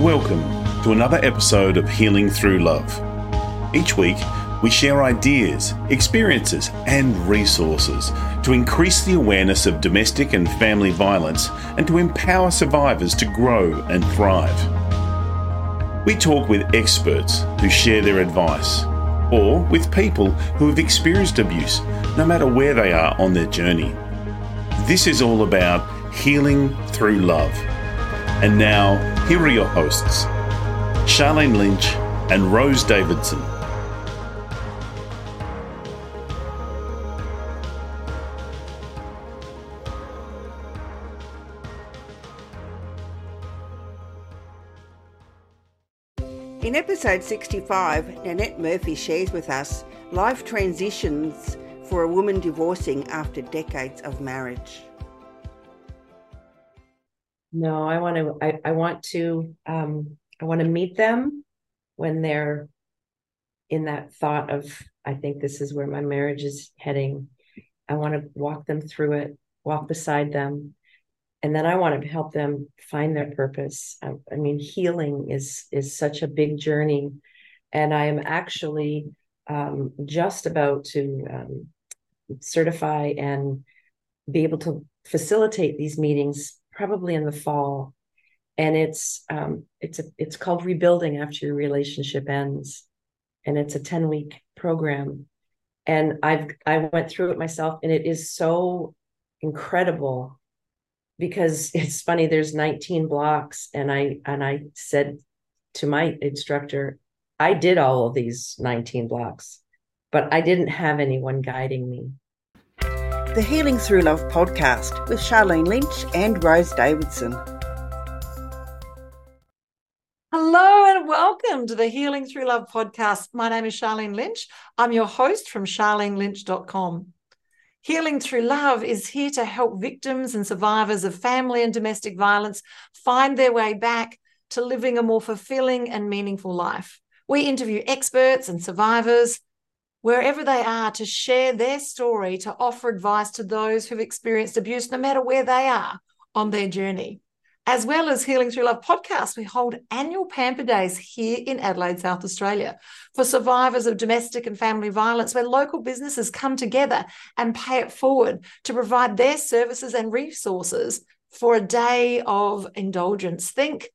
Welcome to another episode of Healing Through Love. Each week, we share ideas, experiences, and resources to increase the awareness of domestic and family violence and to empower survivors to grow and thrive. We talk with experts who share their advice, or with people who have experienced abuse, no matter where they are on their journey. This is all about healing through love. And now, here are your hosts, Charlene Lynch and Rose Davidson. In episode 65, Nanette Murphy shares with us life transitions for a woman divorcing after decades of marriage. No, I want to meet them when they're in that thought of, I think this is where my marriage is heading. I want to walk them through it, walk beside them. And then I want to help them find their purpose. I mean, healing is such a big journey. And I am actually just about to certify and be able to facilitate these meetings probably in the fall. And it's called Rebuilding After Your Relationship Ends. And it's a 10-week program. And I went through it myself, and it is so incredible, because it's funny, there's 19 blocks. And I said to my instructor, I did all of these 19 blocks, but I didn't have anyone guiding me. The Healing Through Love podcast with Charlene Lynch and Rose Davidson. Hello and welcome to the Healing Through Love podcast. My name is Charlene Lynch. I'm your host from charlenelynch.com. Healing Through Love is here to help victims and survivors of family and domestic violence find their way back to living a more fulfilling and meaningful life. We interview experts and survivors wherever they are to share their story, to offer advice to those who've experienced abuse, no matter where they are on their journey. As well as Healing Through Love podcast, we hold annual Pamper Days here in Adelaide, South Australia, for survivors of domestic and family violence, where local businesses come together and pay it forward to provide their services and resources for a day of indulgence. Think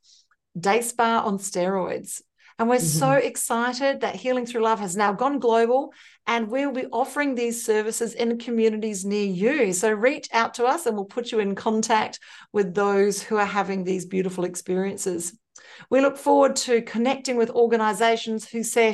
day spa on steroids. And we're so excited that Healing Through Love has now gone global, and we'll be offering these services in communities near you. So reach out to us and we'll put you in contact with those who are having these beautiful experiences. We look forward to connecting with organizations who share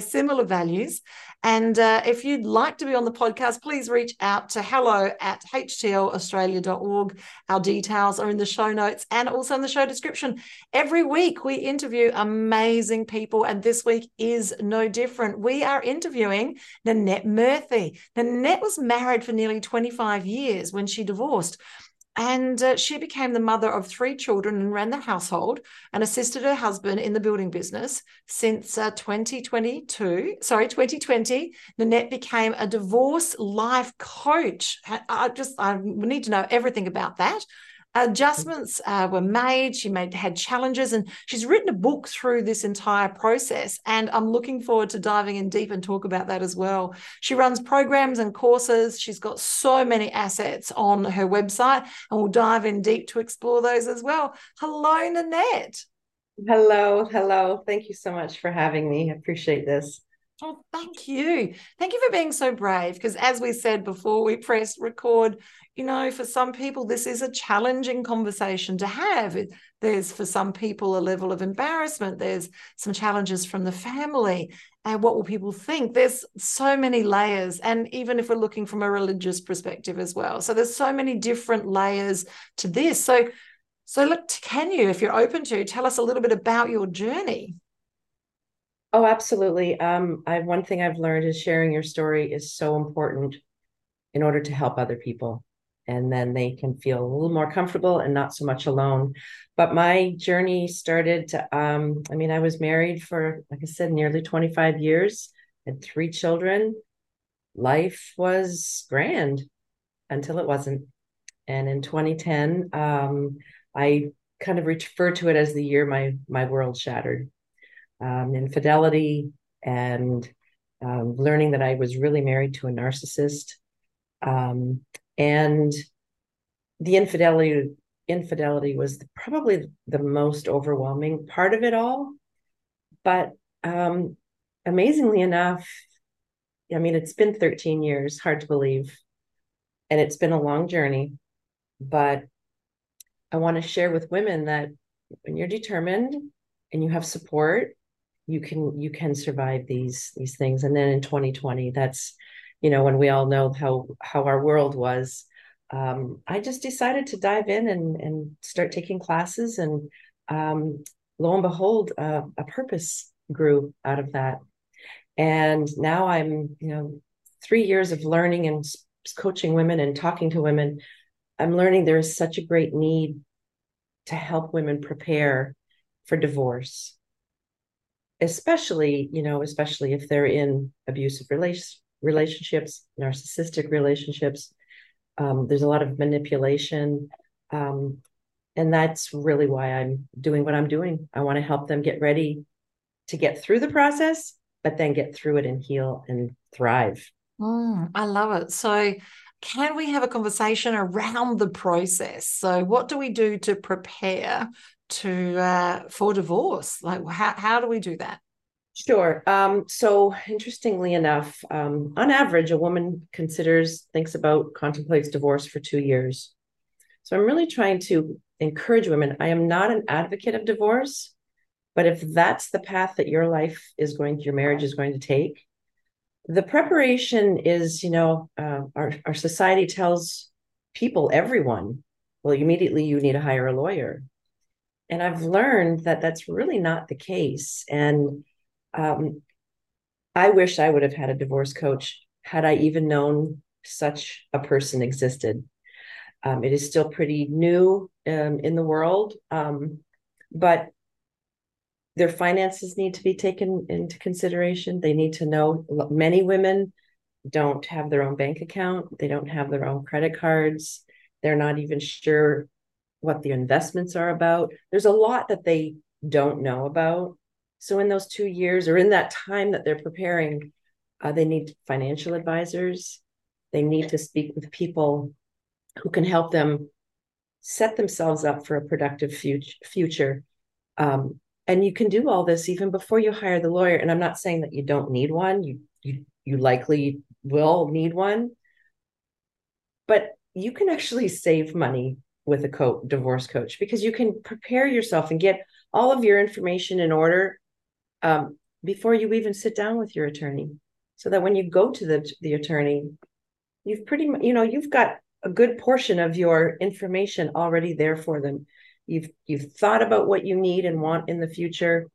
similar values. And if you'd like to be on the podcast, please reach out to hello@htlaustralia.org. Our details are in the show notes and also in the show description. Every week we interview amazing people, and this week is no different. We are interviewing Nanette Murphy. Nanette was married for nearly 25 years when she divorced. And she became the mother of three children and ran the household and assisted her husband in the building business. Since 2020, Nanette became a divorce life coach. I need to know everything about that. Adjustments were made. She had challenges, and she's written a book through this entire process. And I'm looking forward to diving in deep and talk about that as well. She runs programs and courses. She's got so many assets on her website, and we'll dive in deep to explore those as well. Hello, Nanette. Hello. Thank you so much for having me. I appreciate this. Oh, thank you. Thank you for being so brave, because as we said before we pressed record, you know, for some people, this is a challenging conversation to have. There's, for some people, a level of embarrassment. There's some challenges from the family. And what will people think? There's so many layers. And even if we're looking from a religious perspective as well. So there's so many different layers to this. So look, can you, if you're open to, tell us a little bit about your journey? Oh, absolutely. One thing I've learned is sharing your story is so important in order to help other people. And then they can feel a little more comfortable and not so much alone. But my journey started, I was married for, like I said, nearly 25 years, had three children. Life was grand until it wasn't. And in 2010, I kind of refer to it as the year my world shattered. Infidelity and learning that I was really married to a narcissist, and the infidelity was probably the most overwhelming part of it all. But amazingly enough, I mean, it's been 13 years, hard to believe, and it's been a long journey. But I want to share with women that when you're determined and you have support, you can survive these things. And then in 2020, that's, you know, when we all know how our world was, I just decided to dive in and start taking classes. And lo and behold, a purpose grew out of that. And now I'm, 3 years of learning and coaching women and talking to women, I'm learning there is such a great need to help women prepare for divorce, especially if they're in abusive relationships, narcissistic relationships. There's a lot of manipulation. And that's really why I'm doing what I'm doing. I want to help them get ready to get through the process, but then get through it and heal and thrive. I love it. So can we have a conversation around the process? So what do we do to prepare for divorce? Like, how do we do that? Sure. So interestingly enough, on average, a woman contemplates divorce for 2 years. So I'm really trying to encourage women. I am not an advocate of divorce, but if that's the path that your marriage is going to take, the preparation is, our society tells people, everyone, well, immediately you need to hire a lawyer. And I've learned that that's really not the case. And I wish I would have had a divorce coach had I even known such a person existed. It is still pretty new in the world, but their finances need to be taken into consideration. They need to know. Many women don't have their own bank account. They don't have their own credit cards. They're not even sure what the investments are about. There's a lot that they don't know about. So in those 2 years, or in that time that they're preparing, they need financial advisors. They need to speak with people who can help them set themselves up for a productive future. And you can do all this even before you hire the lawyer. And I'm not saying that you don't need one. You likely will need one, but you can actually save money with a divorce coach, because you can prepare yourself and get all of your information in order before you even sit down with your attorney, so that when you go to the attorney, you've pretty much, you've got a good portion of your information already there for them. You've thought about what you need and want in the future,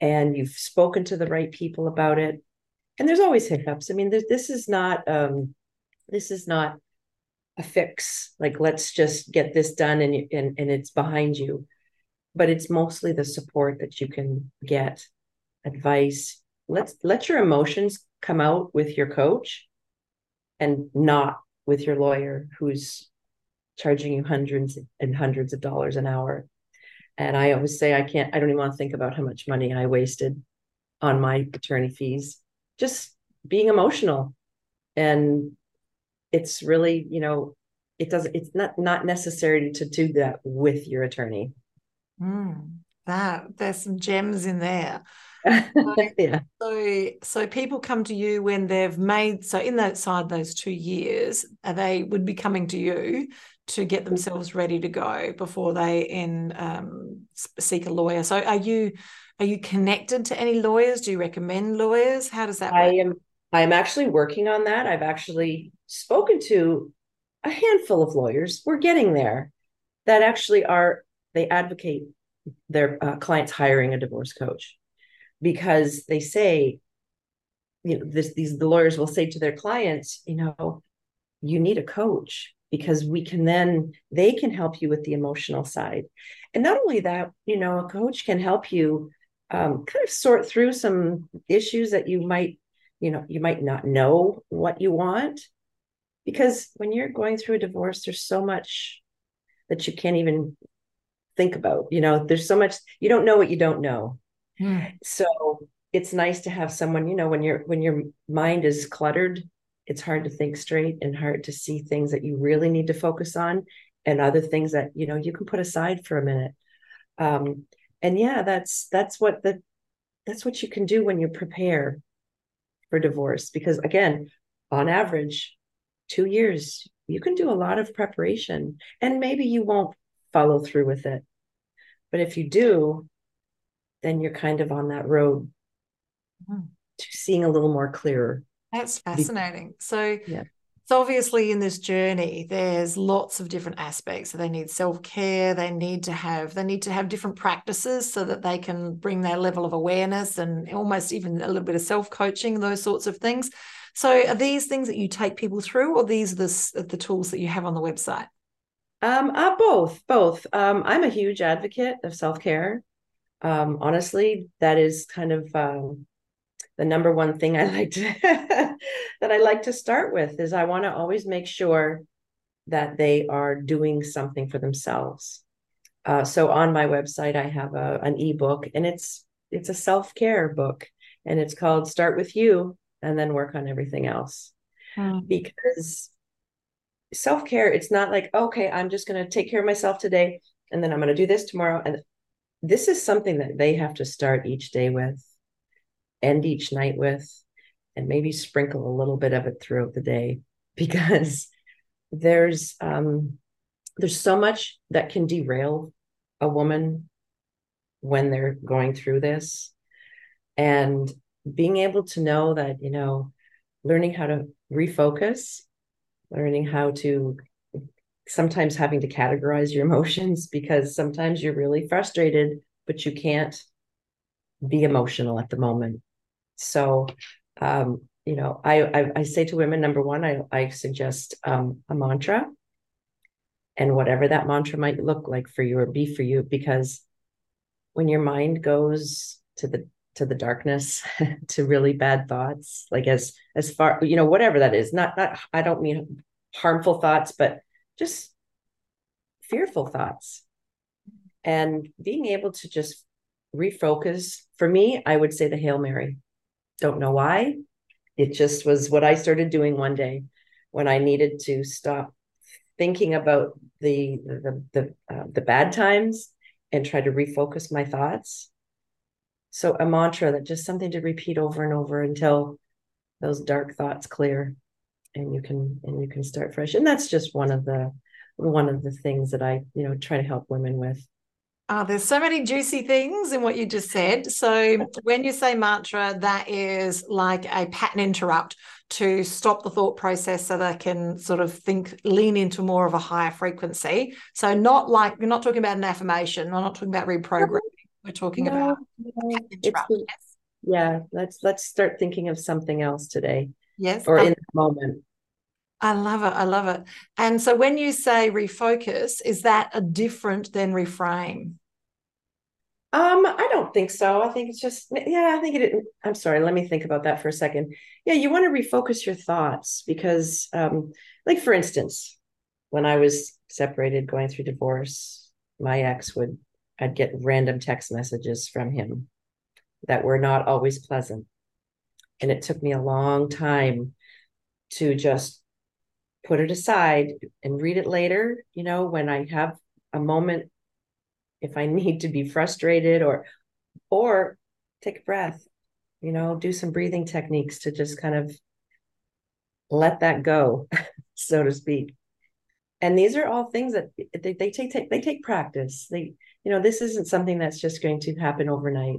and you've spoken to the right people about it. And there's always hiccups. I mean, this is not a fix. Like, let's just get this done and it's behind you. But it's mostly the support that you can get, advice. Let your emotions come out with your coach and not with your lawyer who's charging you hundreds and hundreds of dollars an hour. And I always say, I don't even want to think about how much money I wasted on my attorney fees, just being emotional. And it's really, it's not necessary to do that with your attorney. There's some gems in there. Yeah. So people come to you when they've made, so inside those 2 years, they would be coming to you to get themselves ready to go before they seek a lawyer. So are you connected to any lawyers? Do you recommend lawyers? How does that work? I'm actually working on that. I've actually spoken to a handful of lawyers. We're getting there, that actually they advocate their clients hiring a divorce coach, because they say, the lawyers will say to their clients, you need a coach, because they can help you with the emotional side. And not only that, a coach can help you kind of sort through some issues that you might not know what you want, because when you're going through a divorce, there's so much that you can't even think about. You know, there's so much, you don't know what you don't know. Mm. So it's nice to have someone, you know, when your mind is cluttered, it's hard to think straight and hard to see things that you really need to focus on and other things that, you know, you can put aside for a minute. And yeah, that's what you can do when you prepare for divorce, because again, on average, 2 years, you can do a lot of preparation and maybe you won't follow through with it. But if you do, then you're kind of on that road to seeing a little more clearer. That's fascinating. So yeah. So obviously in this journey, there's lots of different aspects. So they need self-care, they need to have different practices so that they can bring their level of awareness and almost even a little bit of self-coaching, those sorts of things. So are these things that you take people through, or these are the tools that you have on the website? Both. I'm a huge advocate of self-care. Honestly, that is kind of the number one thing I like to that I like to start with is I want to always make sure that they are doing something for themselves. So on my website, I have an ebook, and it's a self-care book, and it's called Start With You and Then Work on Everything Else. Wow. Because self-care, it's not like, okay, I'm just going to take care of myself today, and then I'm going to do this tomorrow. And this is something that they have to start each day with, end each night with, and maybe sprinkle a little bit of it throughout the day, because there's so much that can derail a woman when they're going through this. And being able to know that, you know, learning how to refocus, learning how to sometimes having to categorize your emotions, because sometimes you're really frustrated, but you can't be emotional at the moment. So, you know, I say to women, number one, I suggest a mantra, and whatever that mantra might look like for you or be for you, because when your mind goes to the darkness, to really bad thoughts, like as far, you know, whatever that is, not, I don't mean harmful thoughts, but just fearful thoughts, and being able to just refocus. For me, I would say the Hail Mary. Don't know why. It just was what I started doing one day when I needed to stop thinking about the bad times and try to refocus my thoughts. So a mantra, that just something to repeat over and over until those dark thoughts clear. And you can start fresh. And that's just one of the things that I, you know, try to help women with. Oh, there's so many juicy things in what you just said. So when you say mantra, that is like a pattern interrupt to stop the thought process so they can sort of lean into more of a higher frequency. So you're not talking about an affirmation. We're not talking about reprogramming. We're talking about a pattern interrupt. Yeah, let's start thinking of something else today. Yes. Or in the moment. I love it. And so when you say refocus, is that a different than reframe? I don't think so. I think it's just, I'm sorry. Let me think about that for a second. Yeah. You want to refocus your thoughts because like, for instance, when I was separated, going through divorce, my ex I'd get random text messages from him that were not always pleasant. And it took me a long time to just put it aside and read it later. You know, when I have a moment, if I need to be frustrated or take a breath, you know, do some breathing techniques to just kind of let that go, so to speak. And these are all things that they take practice. They, you know, this isn't something that's just going to happen overnight.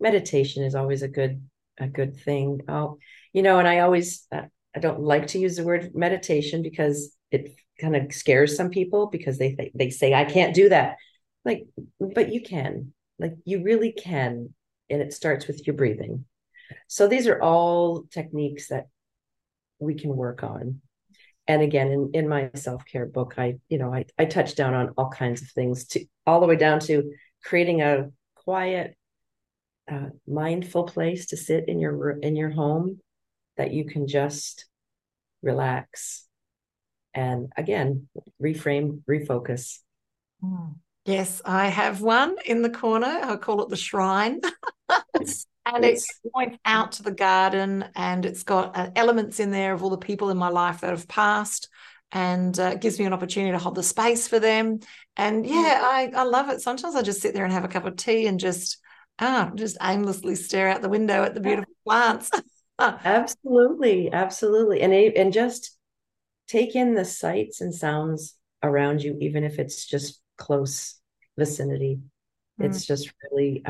Meditation is always a good thing. Oh, you know, and I always, I don't like to use the word meditation because it kind of scares some people, because they say, I can't do that. Like, but you can, like, you really can. And it starts with your breathing. So these are all techniques that we can work on. And again, in my self-care book, I touch down on all kinds of things, all the way down to creating a quiet, mindful place to sit in your home that you can just relax and, again, reframe, refocus. Yes, I have one in the corner. I call it the shrine. And it points out to the garden, and it's got elements in there of all the people in my life that have passed, and it gives me an opportunity to hold the space for them. And yeah, I love it. Sometimes I just sit there and have a cup of tea and just aimlessly stare out the window at the beautiful plants. Absolutely. And just take in the sights and sounds around you, even if it's just close vicinity. It's just really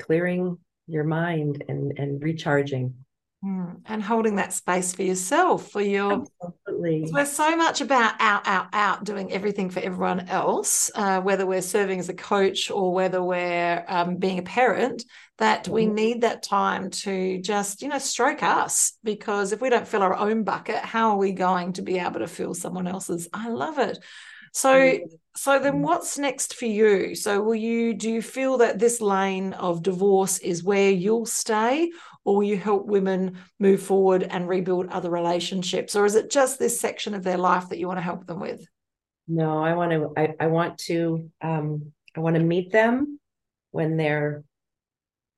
clearing your mind and recharging. And holding that space for yourself, for your... Absolutely. We're so much about out, doing everything for everyone else, whether we're serving as a coach or whether we're being a parent, that we need that time to just, stroke us, because if we don't fill our own bucket, how are we going to be able to fill someone else's? I love it. So then what's next for you? So do you feel that this lane of divorce is where you'll stay, or will you help women move forward and rebuild other relationships? Or is it just this section of their life that you want to help them with? No, I want to meet them when they're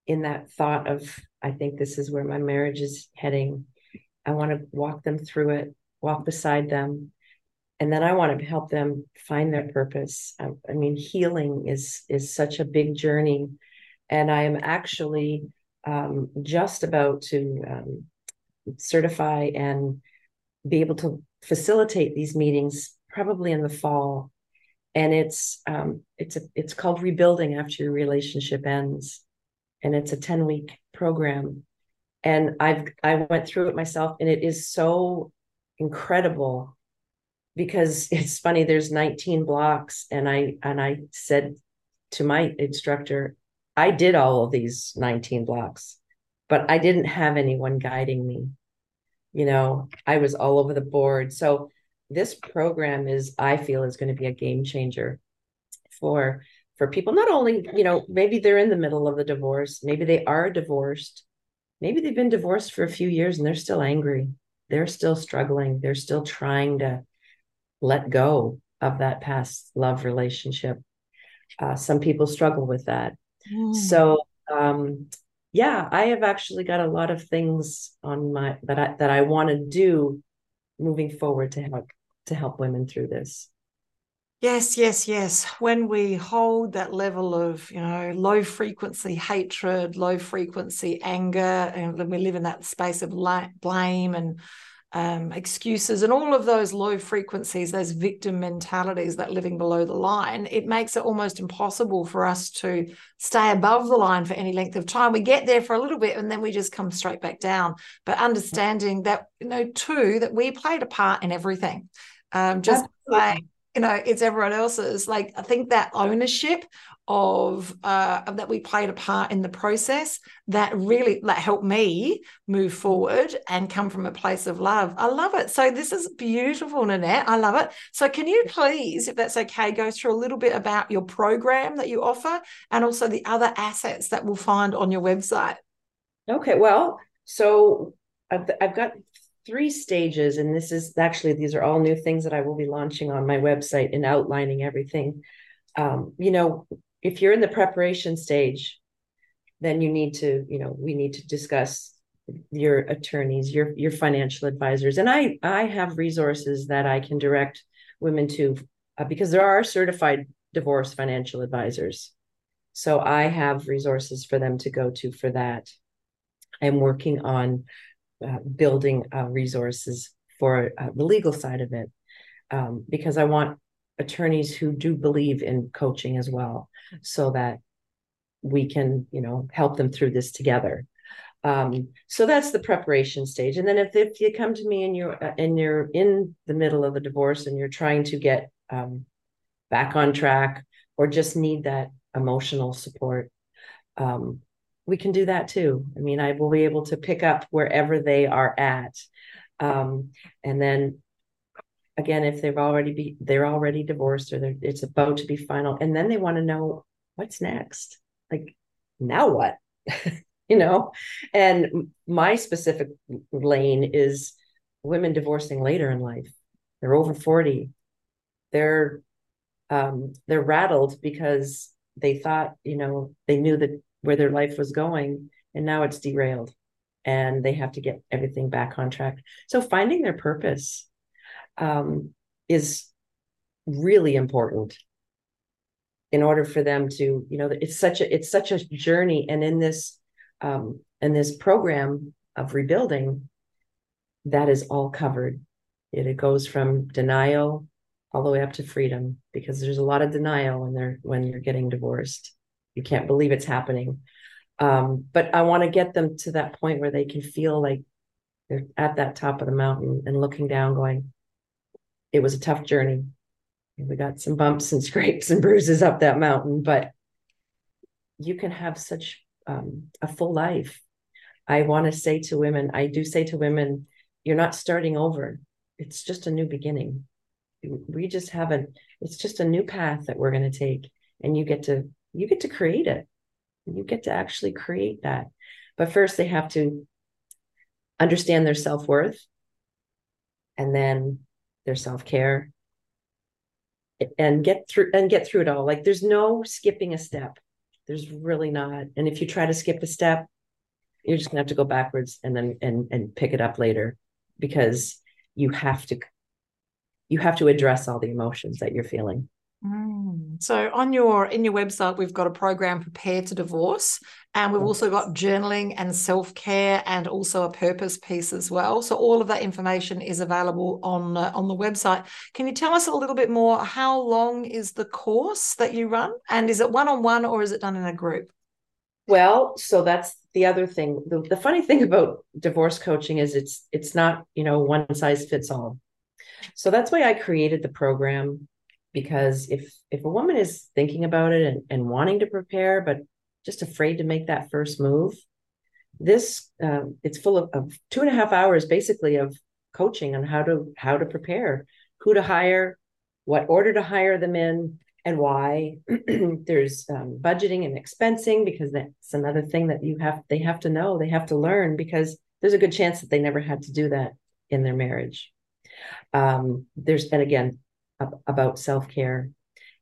in that thought of, I think this is where my marriage is heading. I want to walk them through it, walk beside them. And then I want to help them find their purpose. Healing is such a big journey. And I am actually just about to certify and be able to facilitate these meetings probably in the fall. And it's called Rebuilding After Your Relationship Ends. And it's a 10-week program. And I went through it myself, and it is so incredible. Because it's funny, there's 19 blocks, and I said to my instructor, I did all of these 19 blocks, but I didn't have anyone guiding me. I was all over the board. So this program I feel is going to be a game changer for people. Not only, maybe they're in the middle of the divorce, maybe they are divorced, maybe they've been divorced for a few years and they're still angry, they're still struggling, they're still trying to let go of that past love relationship. Some people struggle with that. So, I have actually got a lot of things on that I want to do moving forward to help women through this. Yes. When we hold that level of, low frequency hatred, low frequency anger, and when we live in that space of blame and excuses and all of those low frequencies, those victim mentalities, that living below the line, it makes it almost impossible for us to stay above the line for any length of time. We get there for a little bit and then we just come straight back down. But understanding that, too, that we played a part in everything. Just like, it's everyone else's. Like, I think that ownership of that we played a part in the process, that really helped me move forward and come from a place of love. I love it. So this is beautiful, Nanette. I love it. So can you please, if that's okay, go through a little bit about your program that you offer and also the other assets that we'll find on your website? Okay. Well, so I've got 3 stages, and these are all new things that I will be launching on my website and outlining everything. If you're in the preparation stage, then you need to, we need to discuss your attorneys, your financial advisors. And I have resources that I can direct women to, because there are certified divorce financial advisors. So I have resources for them to go to for that. I'm working on building resources for the legal side of it, because I want attorneys who do believe in coaching as well, so that we can, help them through this together. So that's the preparation stage. And then if you come to me and you're in the middle of the divorce and you're trying to get back on track, or just need that emotional support, we can do that too. I will be able to pick up wherever they are at. And then again, if they're already divorced, or it's about to be final, and then they want to know what's next, like now what, and my specific lane is women divorcing later in life. They're over 40. They're they're rattled because they thought, you know, they knew that where their life was going, and now it's derailed and they have to get everything back on track. So finding their purpose is really important in order for them to, you know, it's such a journey. And in this program of rebuilding, that is all covered. It goes from denial all the way up to freedom, because there's a lot of denial when you're getting divorced. You can't believe it's happening. But I want to get them to that point where they can feel like they're at that top of the mountain and looking down going, it was a tough journey. We got some bumps and scrapes and bruises up that mountain, but you can have such a full life. I want to say to women, I do say to women, you're not starting over. It's just a new beginning. We just haven't, it's just a new path that we're going to take, and you get to create it. You get to actually create that. But first they have to understand their self-worth, and then their self-care, and get through it all. Like, there's no skipping a step. There's really not. And if you try to skip a step, you're just gonna have to go backwards and then pick it up later, because you have to address all the emotions that you're feeling. So in your website, we've got a program, Prepare to Divorce, and we've also got journaling and self-care, and also a purpose piece as well. So all of that information is available on the website. Can you tell us a little bit more? How long is the course that you run, and is it one-on-one or is it done in a group? Well, so that's the other thing. The funny thing about divorce coaching is it's not, you know, one size fits all. So that's why I created the program. Because if a woman is thinking about it and wanting to prepare, but just afraid to make that first move, this it's full of 2.5 hours basically of coaching on how to prepare, who to hire, what order to hire them in, and why. There's budgeting and expensing, because that's another thing that they have to learn, because there's a good chance that they never had to do that in their marriage. About self-care,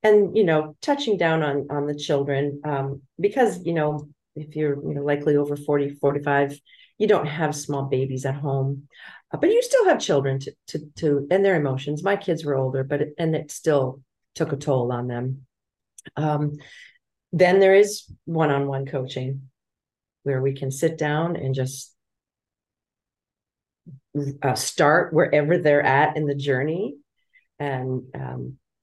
and, you know, touching down on the children, because, you know, if you're, you know, likely over 40, 45, you don't have small babies at home, but you still have children to and their emotions. My kids were older, but it still took a toll on them. Then there is one-on-one coaching where we can sit down and just start wherever they're at in the journey. And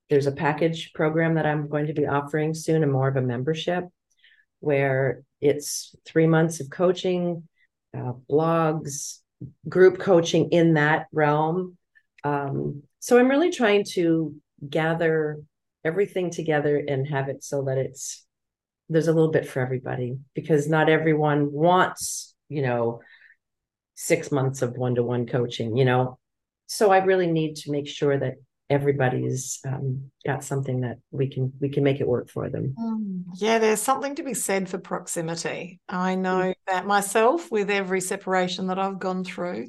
there's a package program that I'm going to be offering soon, and more of a membership, where it's 3 months of coaching, blogs, group coaching in that realm. So I'm really trying to gather everything together and have it so that there's a little bit for everybody, because not everyone wants, you know, 6 months of one-to-one coaching, you know. So I really need to make sure that everybody's got something that we can make it work for them. Yeah, there's something to be said for proximity. I know that myself, with every separation that I've gone through,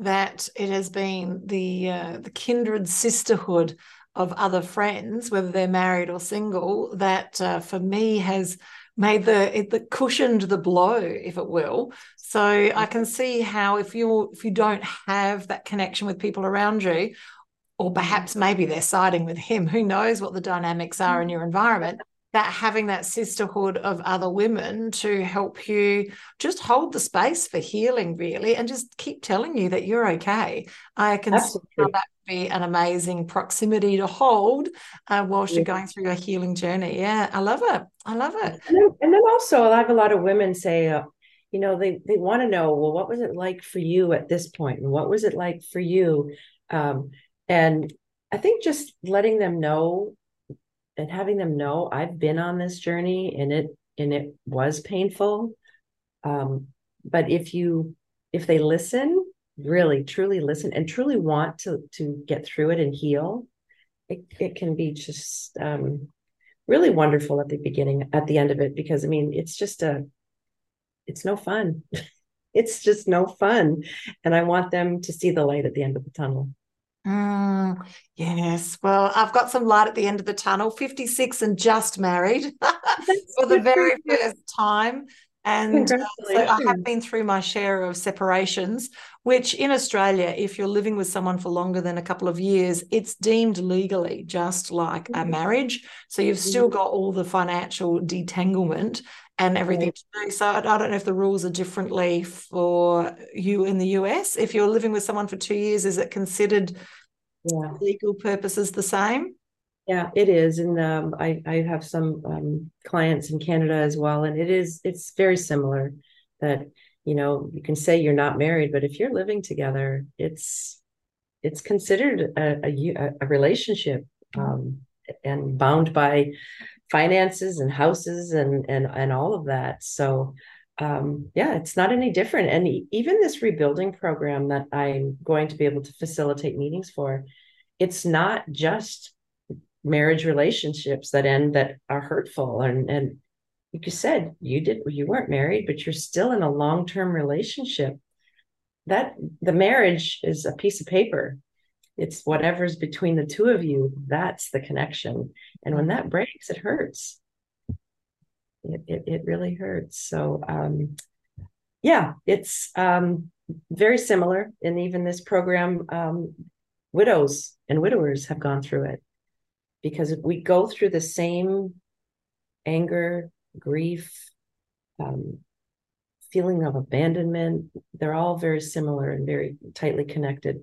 that it has been the kindred sisterhood of other friends, whether they're married or single, that for me has made it cushioned the blow, if it will. So I can see how if you don't have that connection with people around you, or perhaps maybe they're siding with him, who knows what the dynamics are in your environment, that having that sisterhood of other women to help you just hold the space for healing, really, and just keep telling you that you're okay. I can see how that would be an amazing proximity to hold whilst you're going through your healing journey. Yeah, I love it. I love it. And then also, I have a lot of women say, you know, they want to know, well, what was it like for you at this point? And what was it like for you? And I think just letting them know and having them know I've been on this journey, and it was painful. But if they listen, really, truly listen and truly want to get through it and heal, it can be just really wonderful at the beginning, at the end of it, because I mean, it's no fun. It's just no fun. And I want them to see the light at the end of the tunnel. Yes. Well, I've got some light at the end of the tunnel, 56 and just married for the very first time. And so I have been through my share of separations, which in Australia, if you're living with someone for longer than a couple of years, it's deemed legally just like a marriage. So you've still got all the financial detanglement and everything to do. So I don't know if the rules are differently for you in the US. If you're living with someone for 2 years, is it considered for legal purposes the same? Yeah, it is. And I have some clients in Canada as well. And it's very similar that, you know, you can say you're not married, but if you're living together, it's considered a relationship and bound by finances and houses and all of that. So, yeah, it's not any different. And even this rebuilding program that I'm going to be able to facilitate meetings for, it's not just marriage relationships that end that are hurtful. And like you said, you weren't married, but you're still in a long-term relationship. That the marriage is a piece of paper. It's whatever's between the two of you. That's the connection. And when that breaks, it hurts. It really hurts. So yeah, it's very similar. And even this program, widows and widowers have gone through it. Because we go through the same anger, grief, feeling of abandonment. They're all very similar and very tightly connected.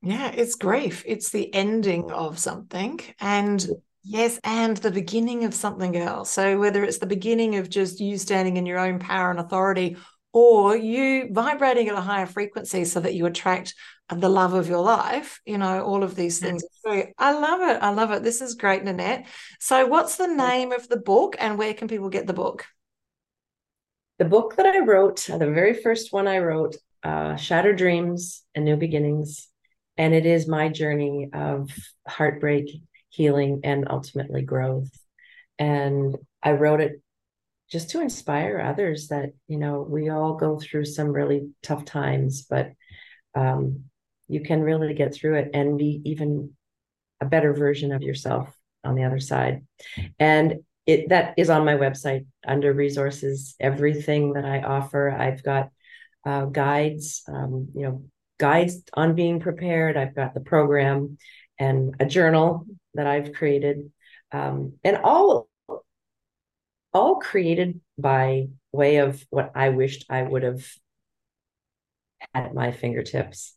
Yeah, it's grief. It's the ending of something. And yes, and the beginning of something else. So whether it's the beginning of just you standing in your own power and authority, or you vibrating at a higher frequency so that you attract the love of your life, you know, all of these things. So I love it. I love it. This is great, Nanette. So what's the name of the book and where can people get the book? The book that I wrote, the very first one I wrote, Shattered Dreams and New Beginnings. And it is my journey of heartbreak, healing, and ultimately growth. And I wrote it just to inspire others that, you know, we all go through some really tough times, but you can really get through it and be even a better version of yourself on the other side. And that is on my website under resources, everything that I offer. I've got guides, you know, guides on being prepared. I've got the program and a journal that I've created, and all created by way of what I wished I would have at my fingertips.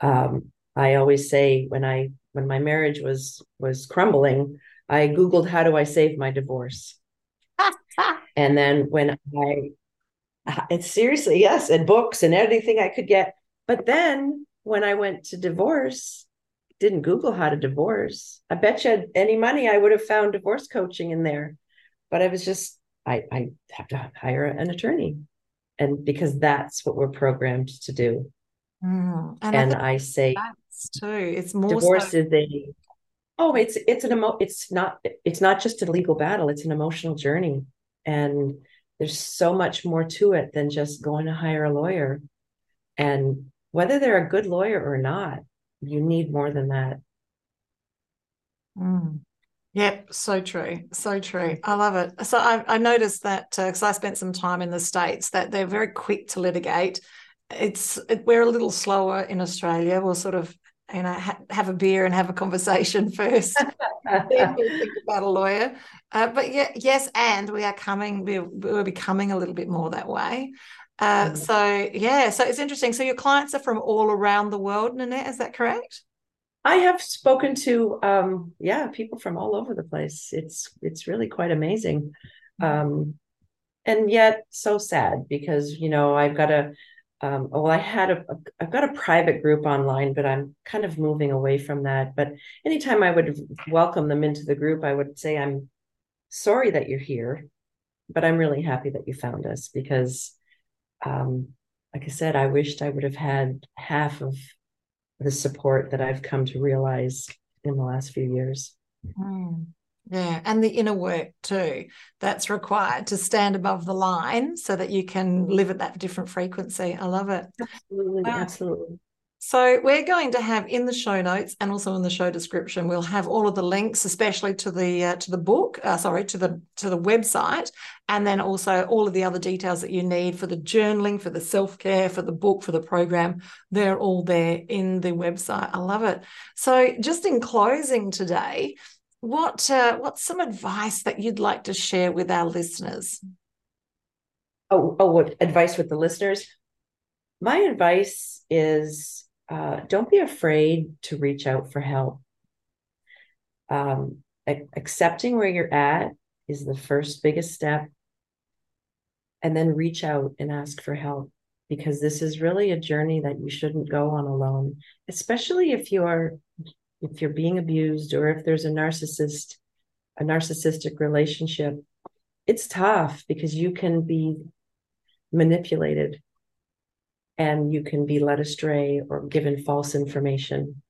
I always say when my marriage was crumbling, I Googled, how do I save my divorce? And then when it's seriously, yes, and books and everything I could get. But then when I went to divorce, didn't Google how to divorce. I bet you any money I would have found divorce coaching in there. But I was just, I have to hire an attorney. And because that's what we're programmed to do. And I say too, it's more divorce is it's not just a legal battle, it's an emotional journey. And there's so much more to it than just going to hire a lawyer. And whether they're a good lawyer or not, you need more than that. Yep. So true. So true. I love it. So I noticed that because I spent some time in the States that they're very quick to litigate. We're a little slower in Australia. We'll sort of, you know, have a beer and have a conversation first. Then we'll think about a lawyer. But yeah, yes. And we're becoming a little bit more that way. So yeah, so it's interesting. So your clients are from all around the world, Nanette, is that correct? I have spoken to, people from all over the place. It's really quite amazing. And yet so sad because, you know, I've got a private group online, but I'm kind of moving away from that. But anytime I would welcome them into the group, I would say, I'm sorry that you're here, but I'm really happy that you found us because, like I said, I wished I would have had half of the support that I've come to realize in the last few years. Yeah, and the inner work too that's required to stand above the line so that you can live at that different frequency. I love it. Absolutely. So we're going to have in the show notes and also in the show description, we'll have all of the links, especially to the website, and then also all of the other details that you need for the journaling, for the self-care, for the book, for the program. They're all there in the website. I love it. So just in closing today, what's some advice that you'd like to share with our listeners? Oh, what advice with the listeners? My advice is, don't be afraid to reach out for help. Accepting where you're at is the first biggest step. And then reach out and ask for help, because this is really a journey that you shouldn't go on alone, especially if you're being abused, or if there's a narcissistic relationship. It's tough because you can be manipulated, and you can be led astray or given false information.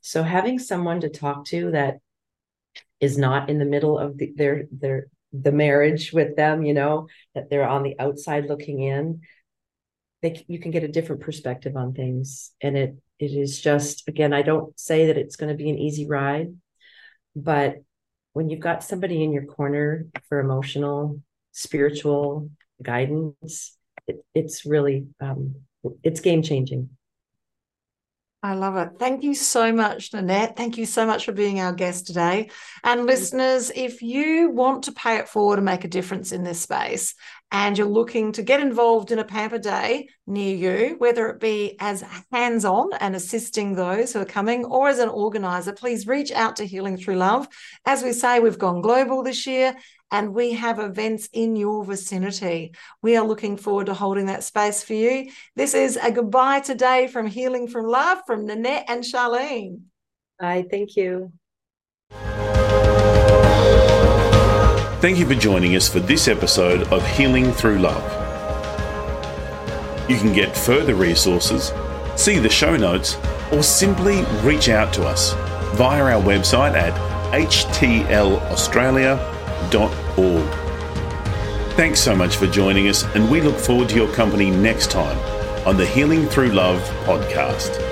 So having someone to talk to that is not in the middle of the marriage with them, that they're on the outside looking in, you can get a different perspective on things. And it is just, again, I don't say that it's going to be an easy ride, but when you've got somebody in your corner for emotional, spiritual guidance, it's really, it's game-changing. I love it. Thank you so much, Nanette. Thank you so much for being our guest today. And listeners, if you want to pay it forward and make a difference in this space, and you're looking to get involved in a Pamper Day near you, whether it be as hands-on and assisting those who are coming, or as an organizer, please reach out to Healing Through Love. As we say, we've gone global this year, and we have events in your vicinity. We are looking forward to holding that space for you. This is a goodbye today from Healing Through Love, from Nanette and Charlene. Bye, thank you. Thank you for joining us for this episode of Healing Through Love. You can get further resources, see the show notes, or simply reach out to us via our website at htlaustralia.org. Thanks so much for joining us, and we look forward to your company next time on the Healing Through Love podcast.